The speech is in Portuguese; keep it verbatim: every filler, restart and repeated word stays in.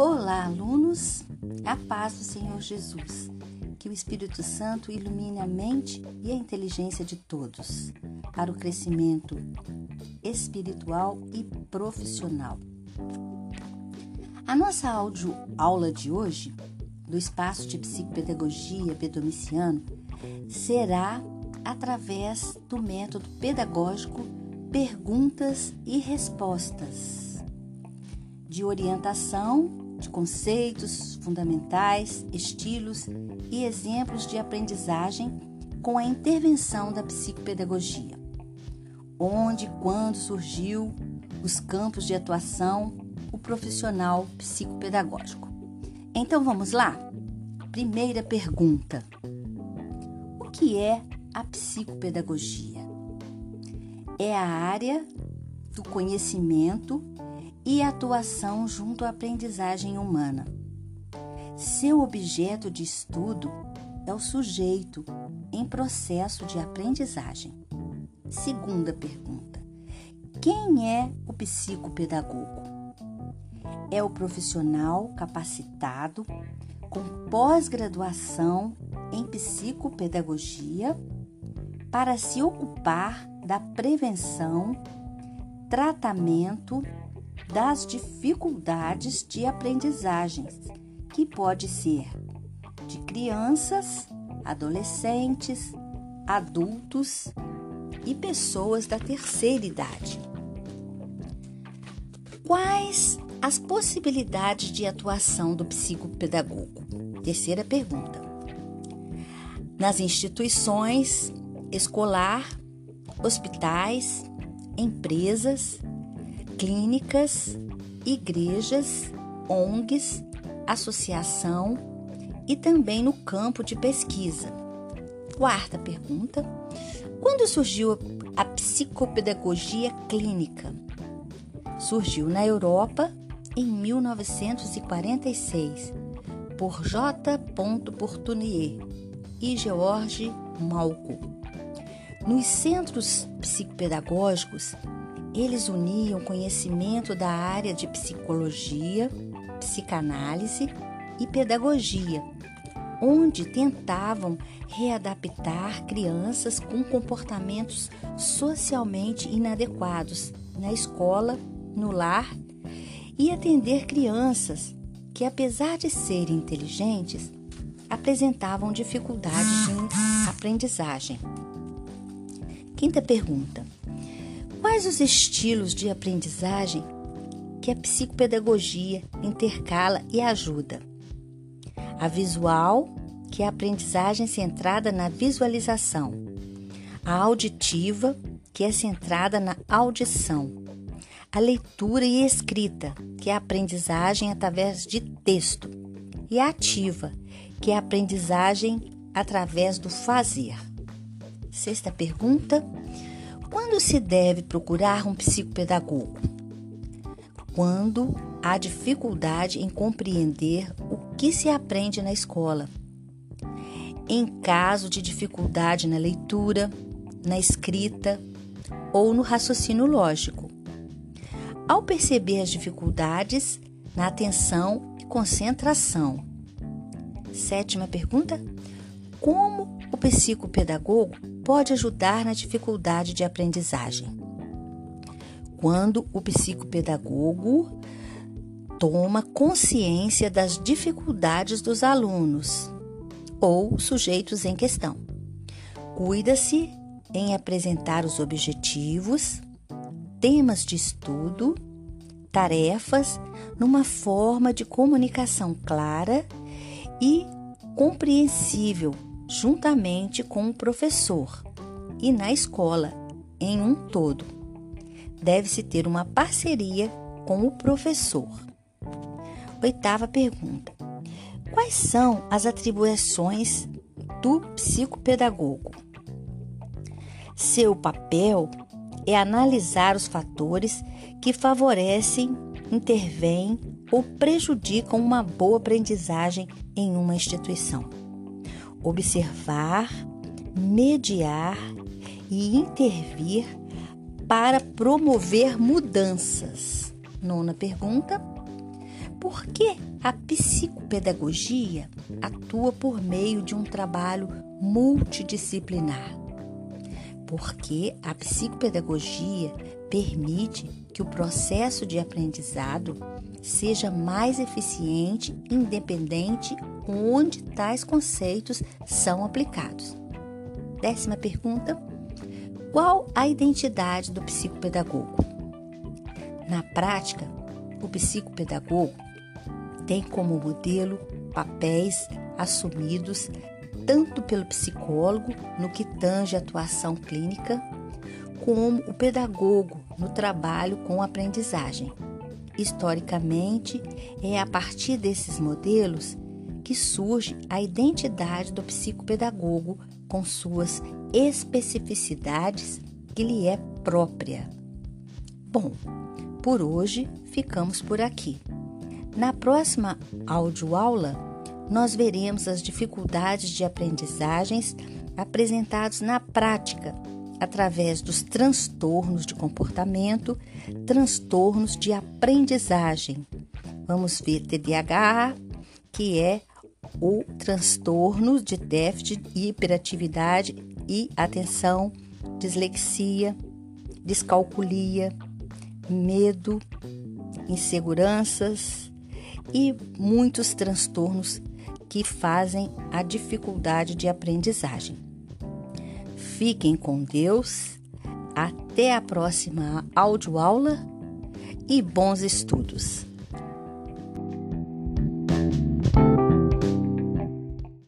Olá, alunos! A paz do Senhor Jesus, que o Espírito Santo ilumine a mente e a inteligência de todos, para o crescimento espiritual e profissional. A nossa audioaula de hoje, do Espaço de Psicopedagogia Pedomiciano, será através do método pedagógico Perguntas e Respostas, de orientação de conceitos fundamentais, estilos e exemplos de aprendizagem com a intervenção da psicopedagogia. Onde e quando surgiu, os campos de atuação, o profissional psicopedagógico. Então vamos lá? Primeira pergunta: o que é a psicopedagogia? É a área do conhecimento e atuação junto à aprendizagem humana. Seu objeto de estudo é o sujeito em processo de aprendizagem. Segunda pergunta: quem é o psicopedagogo? É o profissional capacitado com pós-graduação em psicopedagogia para se ocupar da prevenção, tratamento das dificuldades de aprendizagem, que pode ser de crianças, adolescentes, adultos e pessoas da terceira idade. Quais as possibilidades de atuação do psicopedagogo? Terceira pergunta. Nas instituições escolar, hospitais, empresas, clínicas, igrejas, O N Gs, associação e também no campo de pesquisa. Quarta pergunta: quando surgiu a psicopedagogia clínica? Surgiu na Europa em mil novecentos e quarenta e seis, por J. Portunier e George Malko. Nos centros psicopedagógicos, eles uniam conhecimento da área de psicologia, psicanálise e pedagogia, onde tentavam readaptar crianças com comportamentos socialmente inadequados na escola, no lar, e atender crianças que, apesar de serem inteligentes, apresentavam dificuldades de aprendizagem. Quinta pergunta: quais os estilos de aprendizagem que a psicopedagogia intercala e ajuda? A visual, que é a aprendizagem centrada na visualização. A auditiva, que é centrada na audição. A leitura e escrita, que é a aprendizagem através de texto. E a ativa, que é a aprendizagem através do fazer. Sexta pergunta: quando se deve procurar um psicopedagogo? Quando há dificuldade em compreender o que se aprende na escola. Em caso de dificuldade na leitura, na escrita ou no raciocínio lógico. Ao perceber as dificuldades na atenção e concentração. Sétima pergunta: como o psicopedagogo pode ajudar na dificuldade de aprendizagem? Quando o psicopedagogo toma consciência das dificuldades dos alunos ou sujeitos em questão, cuida-se em apresentar os objetivos, temas de estudo, tarefas, numa forma de comunicação clara e compreensível, juntamente com o professor e na escola em um todo. Deve-se ter uma parceria com o professor. Oitava pergunta: quais são as atribuições do psicopedagogo? Seu papel é analisar os fatores que favorecem, intervêm ou prejudicam uma boa aprendizagem em uma instituição. Observar, mediar e intervir para promover mudanças. Nona pergunta: Por que a psicopedagogia atua por meio de um trabalho multidisciplinar? Porque a psicopedagogia permite que o processo de aprendizado seja mais eficiente, independente onde tais conceitos são aplicados. Décima pergunta: qual a identidade do psicopedagogo? Na prática, o psicopedagogo tem como modelo papéis assumidos tanto pelo psicólogo no que tange à atuação clínica, como o pedagogo no trabalho com aprendizagem. Historicamente, é a partir desses modelos que surge a identidade do psicopedagogo com suas especificidades que lhe é própria. Bom, por hoje ficamos por aqui. Na próxima audioaula, nós veremos as dificuldades de aprendizagens apresentadas na prática através dos transtornos de comportamento, transtornos de aprendizagem. Vamos ver T D A H, que é o transtorno de déficit e hiperatividade e atenção, dislexia, descalculia, medo, inseguranças e muitos transtornos que fazem a dificuldade de aprendizagem. Fiquem com Deus, até a próxima audioaula e bons estudos!